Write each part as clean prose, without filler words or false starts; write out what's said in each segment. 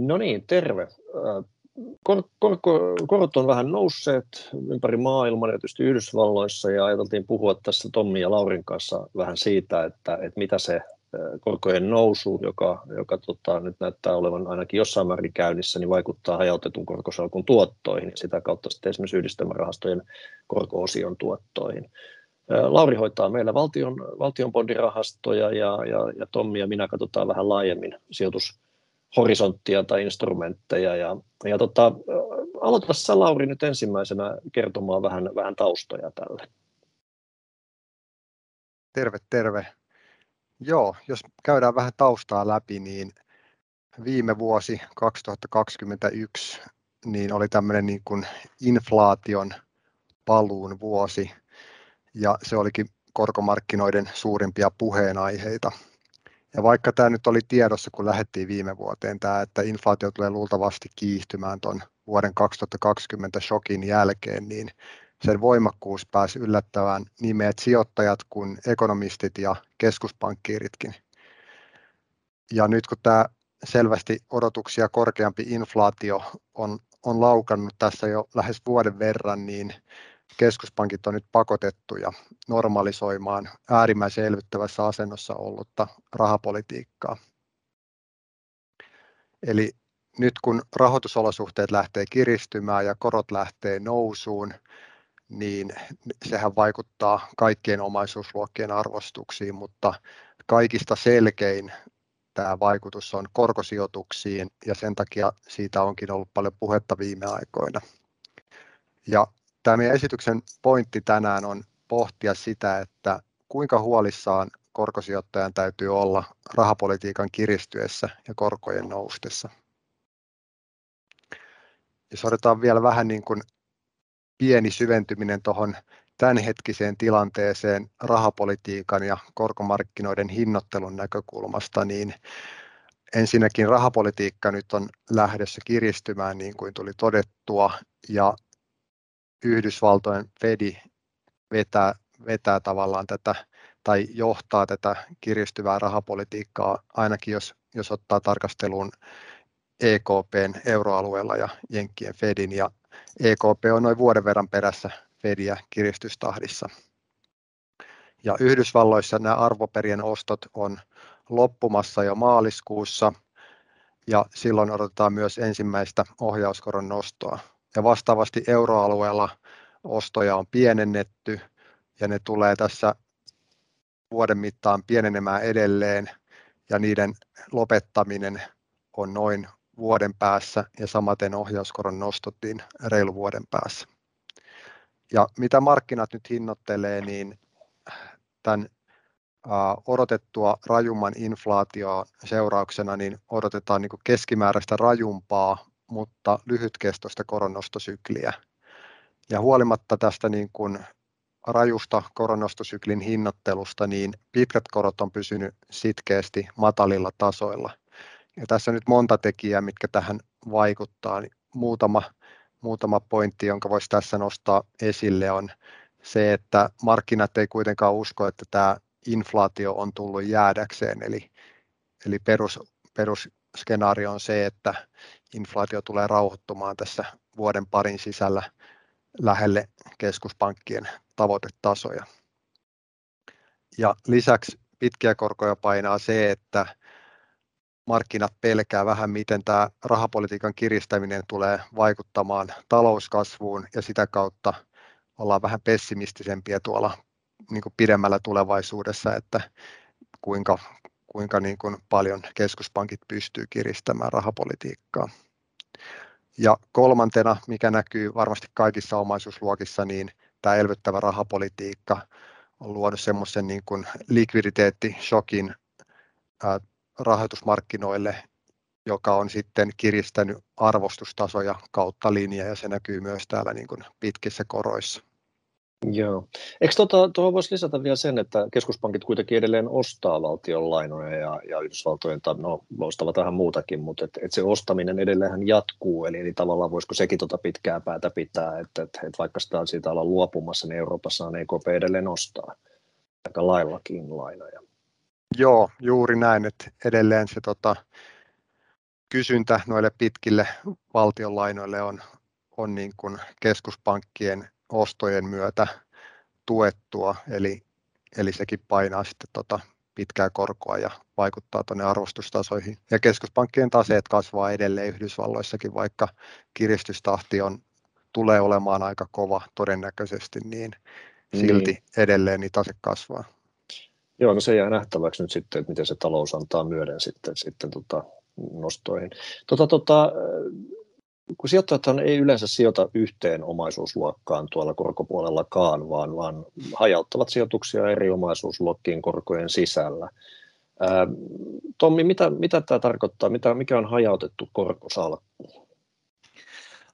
No niin, terve. Korot on vähän nousseet ympäri maailman, erityisesti Yhdysvalloissa, ja ajateltiin puhua tässä Tommin ja Laurin kanssa vähän siitä, että mitä se korkojen nousu, joka nyt näyttää olevan ainakin jossain määrin käynnissä, niin vaikuttaa hajautetun korkosalkun tuottoihin ja sitä kautta sitten esimerkiksi yhdistelmärahastojen korko-osion tuottoihin. Lauri hoitaa meillä valtion bondirahastoja ja Tommi ja minä katsotaan vähän laajemmin sijoitushorisonttia tai instrumentteja. Ja aloita sä, Lauri, nyt ensimmäisenä kertomaan vähän taustoja tälle. Terve. Joo, jos käydään vähän taustaa läpi, niin viime vuosi 2021 niin oli tämmöinen niin kuin inflaation paluun vuosi, ja se olikin korkomarkkinoiden suurimpia puheenaiheita. Ja vaikka tämä nyt oli tiedossa, kun lähdettiin viime vuoteen, tämä, että inflaatio tulee luultavasti kiihtymään tuon vuoden 2020 shokin jälkeen, niin sen voimakkuus pääsi yllättävään niin meidät sijoittajat kuin ekonomistit ja keskuspankkiiritkin. Ja nyt kun tämä selvästi odotuksia korkeampi inflaatio on laukannut tässä jo lähes vuoden verran, niin keskuspankit on nyt pakotettuja normalisoimaan äärimmäisen elvyttävässä asennossa ollutta rahapolitiikkaa. Eli nyt kun rahoitusolosuhteet lähtee kiristymään ja korot lähtee nousuun, niin sehän vaikuttaa kaikkien omaisuusluokkien arvostuksiin, mutta kaikista selkein tämä vaikutus on korkosijoituksiin, ja sen takia siitä onkin ollut paljon puhetta viime aikoina. Ja tämä meidän esityksen pointti tänään on pohtia sitä, että kuinka huolissaan korkosijoittajan täytyy olla rahapolitiikan kiristyessä ja korkojen noustessa. Jos otetaan vielä vähän niin kuin pieni syventyminen tuohon tämänhetkiseen tilanteeseen rahapolitiikan ja korkomarkkinoiden hinnoittelun näkökulmasta, niin ensinnäkin rahapolitiikka nyt on lähdössä kiristymään niin kuin tuli todettua, ja Yhdysvaltojen Fedi vetää tavallaan tätä tai johtaa tätä kiristyvää rahapolitiikkaa, ainakin jos ottaa tarkasteluun EKP:n euroalueella ja Jenkkien Fedin, ja EKP on noin vuoden verran perässä Fediä kiristystahdissa. Ja Yhdysvalloissa nämä arvoperien ostot on loppumassa jo maaliskuussa, ja silloin odotetaan myös ensimmäistä ohjauskoron nostoa. Ja vastaavasti euroalueella ostoja on pienennetty, ja ne tulee tässä vuoden mittaan pienenemään edelleen, ja niiden lopettaminen on noin vuoden päässä, ja samaten ohjauskoron nostottiin reilu vuoden päässä. Ja mitä markkinat nyt hinnoittelee, niin tämän odotettua rajumman inflaation seurauksena niin odotetaan niin kuin keskimääräistä rajumpaa, mutta lyhytkestoista koronnostosykliä. Ja huolimatta tästä niin kuin rajusta koronnostosyklin hinnoittelusta, niin pitkät korot on pysynyt sitkeästi matalilla tasoilla. Ja tässä on nyt monta tekijää, mitkä tähän vaikuttaa. Muutama pointti, jonka voisi tässä nostaa esille, on se, että markkinat ei kuitenkaan usko, että tämä inflaatio on tullut jäädäkseen. Eli perusskenaario on se, että inflaatio tulee rauhoittumaan tässä vuoden parin sisällä lähelle keskuspankkien tavoitetasoja. Ja lisäksi pitkiä korkoja painaa se, että markkinat pelkää vähän, miten tämä rahapolitiikan kiristäminen tulee vaikuttamaan talouskasvuun, ja sitä kautta ollaan vähän pessimistisempiä tuolla niin kuin pidemmällä tulevaisuudessa, että kuinka niin kuin paljon keskuspankit pystyy kiristämään rahapolitiikkaa. Ja kolmantena, mikä näkyy varmasti kaikissa omaisuusluokissa, niin tämä elvyttävä rahapolitiikka on luonut semmoisen niin kuin likviditeettishokin rahoitusmarkkinoille, joka on sitten kiristänyt arvostustasoja kautta linjaa, ja se näkyy myös täällä niin kuin pitkissä koroissa. Joo. Eikö tuohon voisi lisätä vielä sen, että keskuspankit kuitenkin edelleen ostaa valtion lainoja ja Yhdysvaltojen, no ostavat vähän muutakin, mutta et se ostaminen edelleenhän jatkuu, eli tavallaan voisiko sekin pitkää päätä pitää, että vaikka sitä siitä ollaan luopumassa, niin Euroopassa on EKP edelleen ostaa aika laillakin lainoja. Joo, juuri näin, että edelleen se kysyntä noille pitkille valtionlainoille on niin kuin keskuspankkien ostojen myötä tuettua, eli sekin painaa sitten pitkää korkoa ja vaikuttaa tuonne arvostustasoihin. Ja keskuspankkien taseet kasvaa edelleen Yhdysvalloissakin, vaikka kiristystahti tulee olemaan aika kova todennäköisesti, niin silti edelleen niin tase kasvaa. Joo, no se jää nähtäväksi nyt sitten, että miten se talous antaa myöden sitten nostoihin. Kun sijoittajathan ei yleensä sijoita yhteen omaisuusluokkaan tuolla korkopuolellakaan, vaan hajauttavat sijoituksia eri omaisuusluokkiin korkojen sisällä. Tommi, mitä tämä tarkoittaa? Mikä on hajautettu korkosalkku?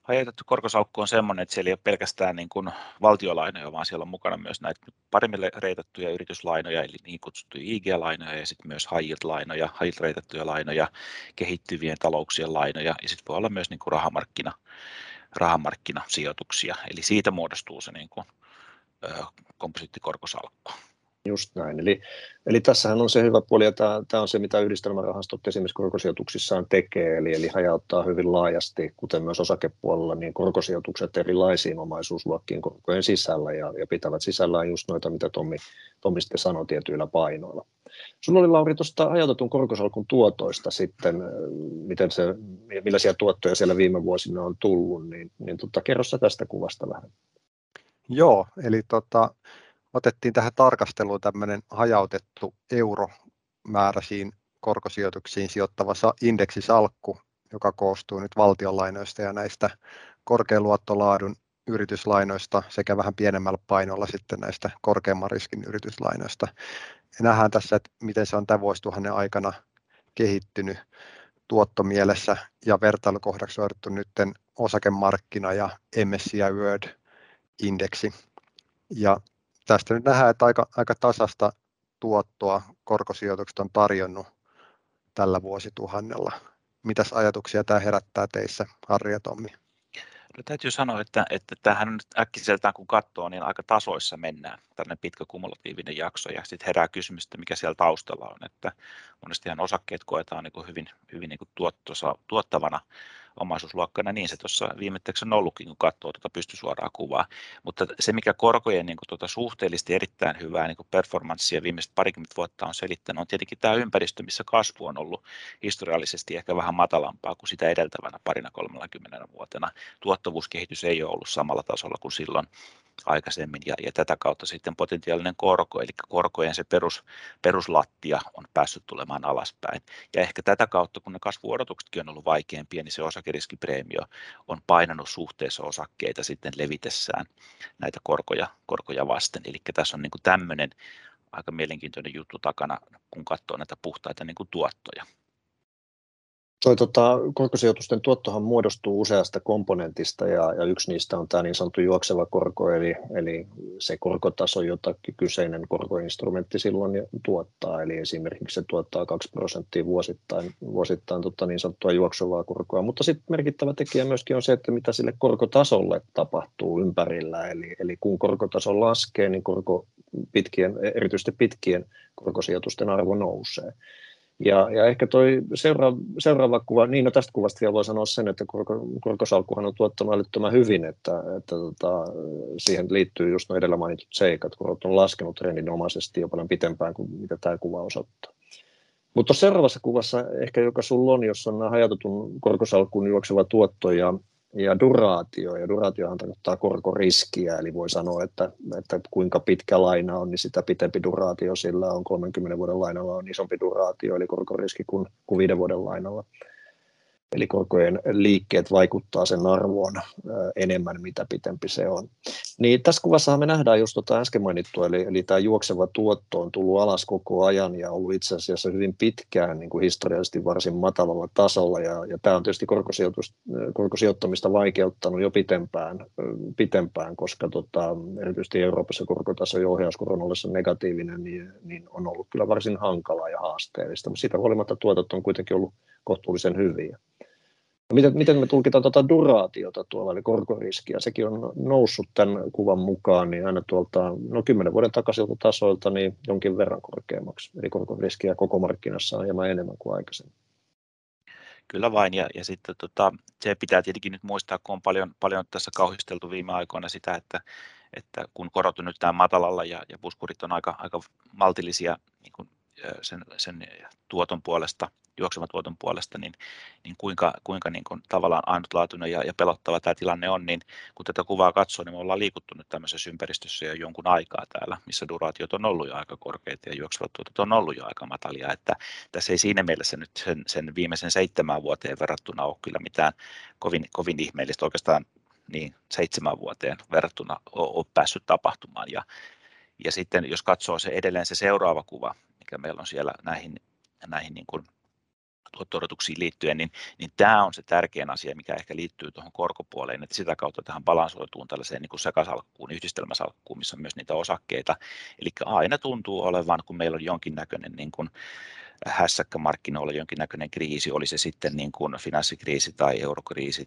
Hajautettu korkosalkku on sellainen, että siellä ei ole pelkästään niin kuin valtiolainoja, vaan siellä on mukana myös näitä paremmille reitattuja yrityslainoja, eli niin kutsuttuja IG-lainoja ja sitten myös high yield-lainoja, high yield reitattuja lainoja, kehittyvien talouksien lainoja ja sitten voi olla myös niin kuin rahamarkkinasijoituksia, eli siitä muodostuu se niin kuin komposiittikorkosalkku. Just näin. Eli tässähän on se hyvä puoli, ja tämä on se, mitä yhdistelmärahastot esimerkiksi korkosijoituksissaan tekee, eli hajauttaa hyvin laajasti, kuten myös osakepuolella, niin korkosijoitukset erilaisiin omaisuusluokkiin korkojen sisällä, ja pitävät sisällään just noita, mitä Tommi sitten sanoi tietyillä painoilla. Sulla oli, Lauri, tuosta hajautetun korkosalkun tuotoista sitten, millaisia tuottoja siellä viime vuosina on tullut, niin kerro sä tästä kuvasta vähän. Joo, eli otettiin tähän tarkasteluun tämmöinen hajautettu euromääräisiin korkosijoituksiin sijoittava indeksisalkku, joka koostuu nyt valtionlainoista ja näistä korkean luottolaadun yrityslainoista sekä vähän pienemmällä painolla sitten näistä korkeamman riskin yrityslainoista. Ja nähdään tässä, että miten se on tämän vuosituhannen aikana kehittynyt tuottomielessä, ja vertailukohdaksi on otettu nyt osakemarkkina ja MSCI World-indeksi. Ja tästä nyt nähdään, että aika tasasta tuottoa korkosijoitukset on tarjonnut tällä vuosituhannella. Mitäs ajatuksia tämä herättää teissä, Harri ja Tommi? No, täytyy sanoa, että tämähän nyt äkkiseltään kun katsoo, niin aika tasoissa mennään. Tällainen pitkä kumulatiivinen jakso, ja sitten herää kysymys, että mikä siellä taustalla on. Että monestihan osakkeet koetaan niin kuin hyvin niin kuin tuottavana omaisuusluokkana, niin se tuossa viimetteeksi on ollutkin, kun katsoo pystysuoraa kuvaa. Mutta se, mikä korkojen niin kuin suhteellisesti erittäin hyvää niin kuin performanssia viimeiset parikymmentä vuotta on selittänyt, on tietenkin tämä ympäristö, missä kasvu on ollut historiallisesti ehkä vähän matalampaa kuin sitä edeltävänä parina 30 vuotena. Tuottavuuskehitys ei ole ollut samalla tasolla kuin silloin aikaisemmin, ja tätä kautta sitten potentiaalinen korko, eli korkojen se peruslattia on päässyt tulemaan alaspäin. Ja ehkä tätä kautta, kun ne kasvuodotuksetkin on ollut vaikeampia, niin se osakeriskipreemio on painanut suhteessa osakkeita sitten levitessään näitä korkoja vasten. Eli tässä on niin kuin tämmöinen aika mielenkiintoinen juttu takana, kun katsoo näitä puhtaita niin kuin tuottoja. Korkosijoitusten tuottohan muodostuu useasta komponentista, ja yksi niistä on tämä niin sanottu juokseva korko, eli se korkotaso, jota kyseinen korkoinstrumentti silloin tuottaa. Eli esimerkiksi se tuottaa 2% vuosittain niin sanottua juoksevaa korkoa, mutta sitten merkittävä tekijä myöskin on se, että mitä sille korkotasolle tapahtuu ympärillä. Eli kun korkotaso laskee, niin erityisesti pitkien korkosijoitusten arvo nousee. Ja ehkä toi seuraava kuva, niin tästä kuvasta vielä voi sanoa sen, että korkosalkkuhan on tuottanut älyttömän hyvin, että siihen liittyy just nuo edellä mainitut seikat, korot on laskenut trendinomaisesti jo paljon pitempään kuin mitä tämä kuva osoittaa. Mutta seuraavassa kuvassa ehkä, joka sulla on, jossa on hajautetun korkosalkkuun juokseva tuotto ja duraatio, ja duraatiohan tarkoittaa korkoriskiä, eli voi sanoa, että kuinka pitkä laina on, niin sitä pitempi duraatio sillä on, 30 vuoden lainalla on isompi duraatio, eli korkoriski kuin 5 vuoden lainalla. Eli korkojen liikkeet vaikuttaa sen arvoon enemmän, mitä pitempi se on. Niin tässä kuvassahan me nähdään just äsken mainittua, eli tämä juokseva tuotto on tullut alas koko ajan ja ollut itse asiassa hyvin pitkään niin kuin historiallisesti varsin matalalla tasolla. Ja tämä on tietysti korkosijoittamista vaikeuttanut jo pitempään, koska erityisesti Euroopassa korkotaso ja ohjauskoron ollessa negatiivinen, niin on ollut kyllä varsin hankalaa ja haasteellista. Mutta siitä huolimatta tuotot on kuitenkin ollut kohtuullisen hyviä. Miten me tulkitaan duraatiota tuolla, eli korkoriskiä? Sekin on noussut tämän kuvan mukaan, niin aina tuolta 10 vuoden takaisilta tasoilta niin jonkin verran korkeammaksi. Eli korkoriskiä koko markkinassa on hieman enemmän kuin aikaisemmin. Kyllä vain, ja sitten se pitää tietenkin nyt muistaa, kun on paljon tässä kauhisteltu viime aikoina sitä, että kun korot on nyt tää matalalla ja puskurit on aika maltillisia niin kuin sen tuoton puolesta, juoksevan tuoton puolesta, niin kuinka niin kuin tavallaan ainutlaatuinen ja pelottava tämä tilanne on, niin kun tätä kuvaa katsoo, niin me ollaan liikuttu nyt tämmöisessä ympäristössä jo jonkun aikaa täällä, missä duraatiot on ollut jo aika korkeita ja juoksevat tuotot on ollut jo aika matalia, että tässä ei siinä mielessä nyt sen viimeisen 7 vuoteen verrattuna ole kyllä mitään kovin ihmeellistä oikeastaan niin 7 vuoteen verrattuna ole päässyt tapahtumaan. Ja sitten jos katsoo se edelleen se seuraava kuva, mikä meillä on siellä näihin niin kuin tuotto-odotuksiin liittyen, niin tämä on se tärkein asia, mikä ehkä liittyy tuohon korkopuoleen, että sitä kautta tähän balansoituun tällaiseen niin kuin sekasalkkuun, yhdistelmäsalkkuun, missä on myös niitä osakkeita. Eli aina tuntuu olevan, kun meillä on jonkinnäköinen niin kuin hässäkkä markkinoilla, jonkinnäköinen kriisi, oli se sitten niin kuin finanssikriisi tai eurokriisi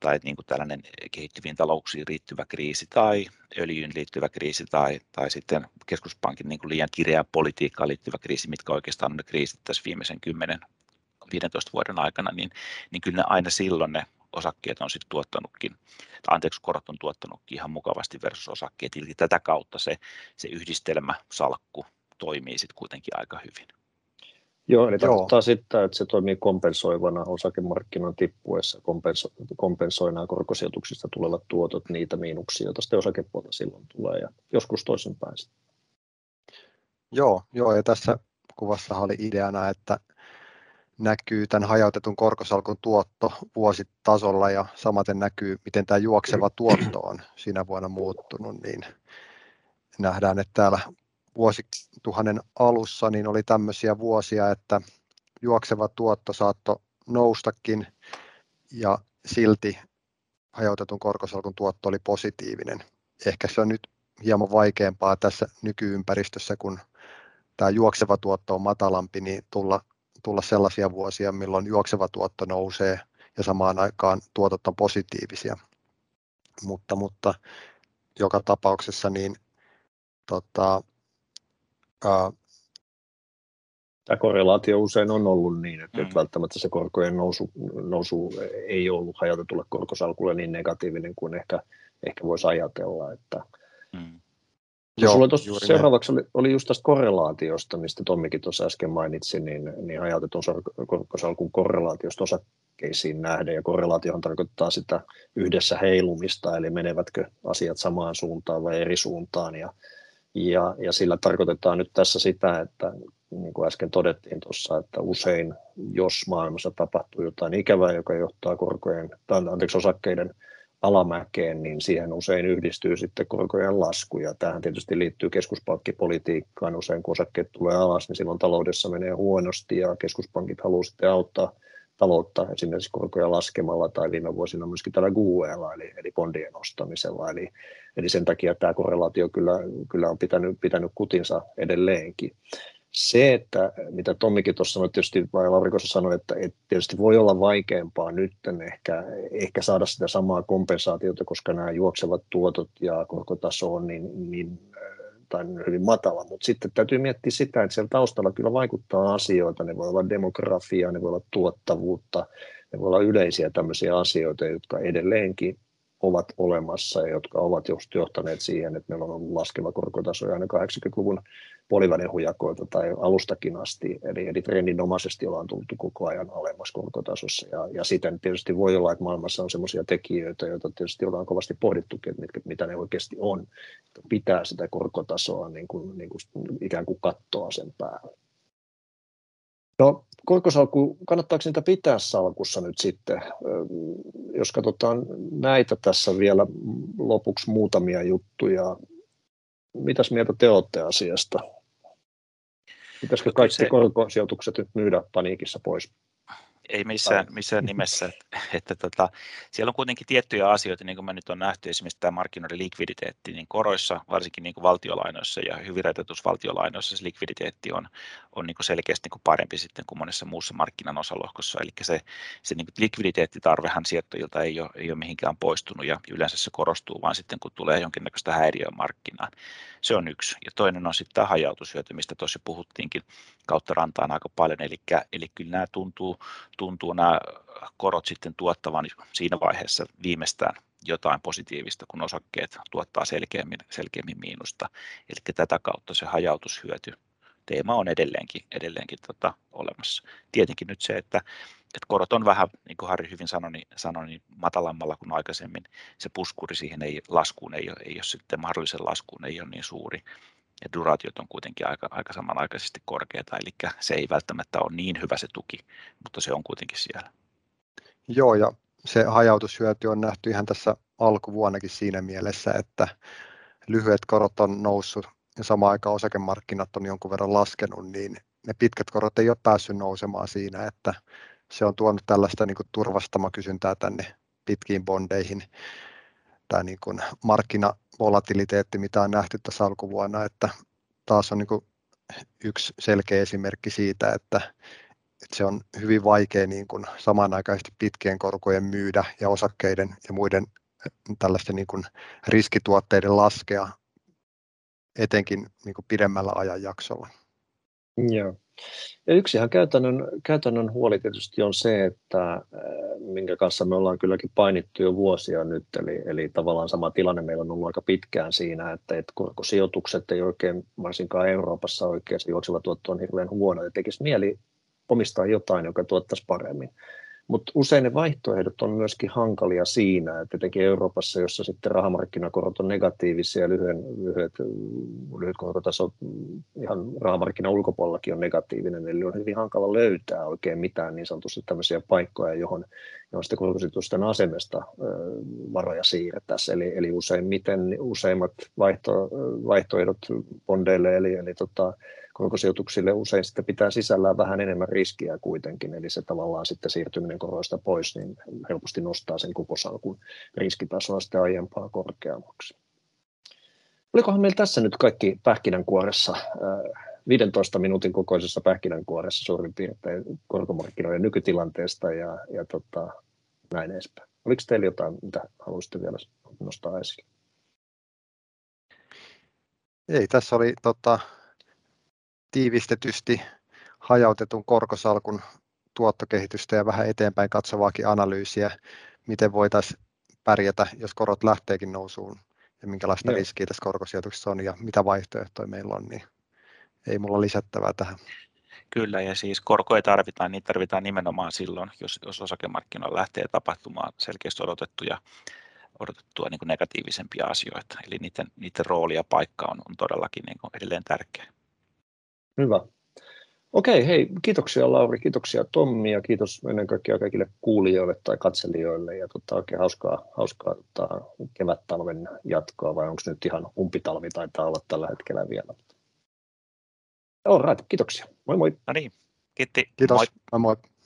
tai niin kuin tällainen kehittyviin talouksiin liittyvä kriisi tai öljyyn liittyvä kriisi tai sitten keskuspankin niin kuin liian kireä politiikkaan liittyvä kriisi, mitkä oikeastaan on ne kriisit tässä viimeisen 10-15 vuoden aikana, niin kyllä aina silloin ne osakkeet on sitten tuottanutkin, korot on tuottanutkin ihan mukavasti versus osakkeet. Eli tätä kautta se yhdistelmäsalkku toimii sitten kuitenkin aika hyvin. Joo, eli tarkoittaa sitä, että se toimii kompensoivana osakemarkkinan tippuessa, kompensoi nämä korkosijoituksista tulevat tuotot, niitä miinuksia, joita sitten osakepuolta silloin tulee, ja joskus toisinpäin. Joo, ja tässä kuvassa oli ideana, että näkyy tämän hajautetun korkosalkun tuotto vuositasolla, ja samaten näkyy, miten tämä juokseva tuotto on siinä vuonna muuttunut, niin nähdään, että täällä vuosituhannen alussa niin oli tämmöisiä vuosia, että juokseva tuotto saattoi noustakin ja silti hajautetun korkosalkun tuotto oli positiivinen. Ehkä se on nyt hieman vaikeampaa tässä nykyympäristössä, kun tämä juokseva tuotto on matalampi, niin tulla sellaisia vuosia, milloin juokseva tuotto nousee ja samaan aikaan tuotot on positiivisia. Mutta joka tapauksessa niin tämä korrelaatio usein on ollut niin, että välttämättä se korkojen nousu ei ollut hajautetulle korkosalkulle niin negatiivinen kuin ehkä voisi ajatella. Että. Sulla tuossa seuraavaksi oli just tästä korrelaatiosta, mistä Tommikin tuossa äsken mainitsi, niin hajautetun korkosalkun korrelaatiosta osakkeisiin nähden. Ja korrelaatiohan tarkoittaa sitä yhdessä heilumista, eli menevätkö asiat samaan suuntaan vai eri suuntaan. Ja sillä tarkoitetaan nyt tässä sitä, että niin kuin äsken todettiin tuossa, että usein jos maailmassa tapahtuu jotain ikävää, joka johtaa osakkeiden alamäkeen, niin siihen usein yhdistyy sitten korkojen lasku. Ja tämähän tietysti liittyy keskuspankkipolitiikkaan. Usein kun osakkeet tulee alas, niin silloin taloudessa menee huonosti ja keskuspankit haluaa sitten auttaa taloutta esimerkiksi korkoja laskemalla tai viime vuosina myöskin tällä GUElla eli bondien ostamisella. Eli sen takia tämä korrelaatio kyllä on pitänyt kutinsa edelleenkin. Se, että mitä Tommikin tuossa sanoi, tietysti vai Laurikossa sanoi, että tietysti voi olla vaikeampaa nyt ehkä saada sitä samaa kompensaatiota, koska nämä juoksevat tuotot ja korkotaso on niin hyvin matala, mutta sitten täytyy miettiä sitä, että siellä taustalla kyllä vaikuttaa asioita, ne voi olla demografiaa, ne voi olla tuottavuutta, ne voi olla yleisiä tämmöisiä asioita, jotka edelleenkin ovat olemassa ja jotka ovat just johtaneet siihen, että meillä on ollut laskeva korkotaso aina 80-luvun puolivälin hujakoilta tai alustakin asti, eli trendinomaisesti ollaan tultu koko ajan alemmas korkotasossa, ja siten tietysti voi olla, että maailmassa on sellaisia tekijöitä, joita tietysti ollaan kovasti pohdittukin, että mitä ne oikeasti on, että pitää sitä korkotasoa niin kuin ikään kuin kattoa sen päälle. No, korkosalkku, kannattaako niitä pitää salkussa nyt sitten? Jos katsotaan näitä tässä vielä lopuksi muutamia juttuja, mitäs mieltä te olette asiasta? Pitäisikö kaikki korkosijoitukset nyt myydä paniikissa pois? Ei missään nimessä. siellä on kuitenkin tiettyjä asioita, niin kuin mä nyt on nähty, esimerkiksi tämä markkinoiden likviditeetti, niin koroissa, varsinkin niin kuin valtiolainoissa ja hyvin rajoitetussa valtiolainoissa se likviditeetti on niin kuin selkeästi niin kuin parempi sitten kuin monessa muussa markkinan osalohkossa, eli se niin kuin likviditeettitarvehan sijoittajilta ei ole mihinkään poistunut ja yleensä se korostuu vaan sitten, kun tulee jonkinnäköistä häiriöä markkinaan. Se on yksi. Ja toinen on sitten tämä hajautushyöty, mistä tuossa puhuttiinkin kautta rantaan aika paljon, eli kyllä nämä tuntuu nämä korot sitten tuottavan siinä vaiheessa viimeistään jotain positiivista, kun osakkeet tuottaa selkeämmin miinusta. Eli tätä kautta se hajautushyöty teema on edelleenkin olemassa. Tietenkin nyt se, että korot on vähän, niin kuin Harri hyvin sanoi, niin matalammalla kuin aikaisemmin. Se puskuri siihen mahdolliseen laskuun ei ole niin suuri. Ja duraatiot on kuitenkin aika samanaikaisesti korkeita, eli se ei välttämättä ole niin hyvä se tuki, mutta se on kuitenkin siellä. Joo, ja se hajautushyöty on nähty ihan tässä alkuvuonnakin siinä mielessä, että lyhyet korot on noussut ja samaan aikaan osakemarkkinat on jonkun verran laskenut, niin ne pitkät korot ei ole päässyt nousemaan siinä, että se on tuonut tällaista niin kuin turvastamakysyntää tänne pitkiin bondeihin. Tämä niin kuin markkinavolatiliteetti, mitä on nähty tässä alkuvuonna, että taas on niin kuin yksi selkeä esimerkki siitä, että se on hyvin vaikea niin kuin samanaikaisesti pitkien korkojen myydä ja osakkeiden ja muiden tällaisten niin kuin riskituotteiden laskea etenkin niin kuin pidemmällä ajanjaksolla. Joo. Ja yksi ihan käytännön huoli tietysti on se, että minkä kanssa me ollaan kylläkin painittu jo vuosia nyt, eli tavallaan sama tilanne meillä on ollut aika pitkään siinä, että kun sijoitukset ei oikein, varsinkaan Euroopassa oikeasti juoksulla tuotto on hirveän huono ja tekisi mieli omistaa jotain, joka tuottaisi paremmin. Mutta usein ne vaihtoehdot on myöskin hankalia siinä, että tietenkin Euroopassa, jossa sitten rahamarkkinakorot on negatiivisia ja lyhyet korkotaso ihan rahamarkkinan ulkopuolellakin on negatiivinen, eli on hyvin hankala löytää oikein mitään niin sanotusti tämmöisiä paikkoja, johon sitten korkositusten asemesta varoja siirretäisiin. Eli useimmat vaihtoehdot bondeille, eli korkosijoituksille usein sitten pitää sisällään vähän enemmän riskiä kuitenkin, eli se tavallaan sitten siirtyminen koroista pois niin helposti nostaa sen kuposalkun riskitasoa sitten aiempaa korkeammaksi. Olikohan meillä tässä nyt kaikki pähkinänkuoressa, 15 minuutin kokoisessa pähkinänkuoressa suurin piirtein korkomarkkinoiden nykytilanteesta ja näin edespäin. Oliko teillä jotain, mitä haluaisitte vielä nostaa esille? Ei, tässä oli tiivistetysti hajautetun korkosalkun tuottokehitystä ja vähän eteenpäin katsovaakin analyysiä, miten voitaisiin pärjätä, jos korot lähteekin nousuun ja minkälaista riskiä tässä korkosijoituksessa on ja mitä vaihtoehtoja meillä on, niin ei mulla lisättävää tähän. Kyllä, ja siis korkoja tarvitaan, niitä tarvitaan nimenomaan silloin, jos osakemarkkinoilla lähtee tapahtumaan selkeästi odotettua niin kuin negatiivisempia asioita, eli niiden rooli ja paikka on todellakin niin kuin edelleen tärkeä. Hyvä. Okei, hei, kiitoksia Lauri, kiitoksia Tommi ja kiitos ennen kaikkea kaikille kuulijoille tai katselijoille ja oikein hauskaa kevättalven jatkoa, vai onko nyt ihan umpitalvi taitaa olla tällä hetkellä vielä. All right, kiitoksia. Moi moi. No niin, kiitti. Kiitos, moi moi.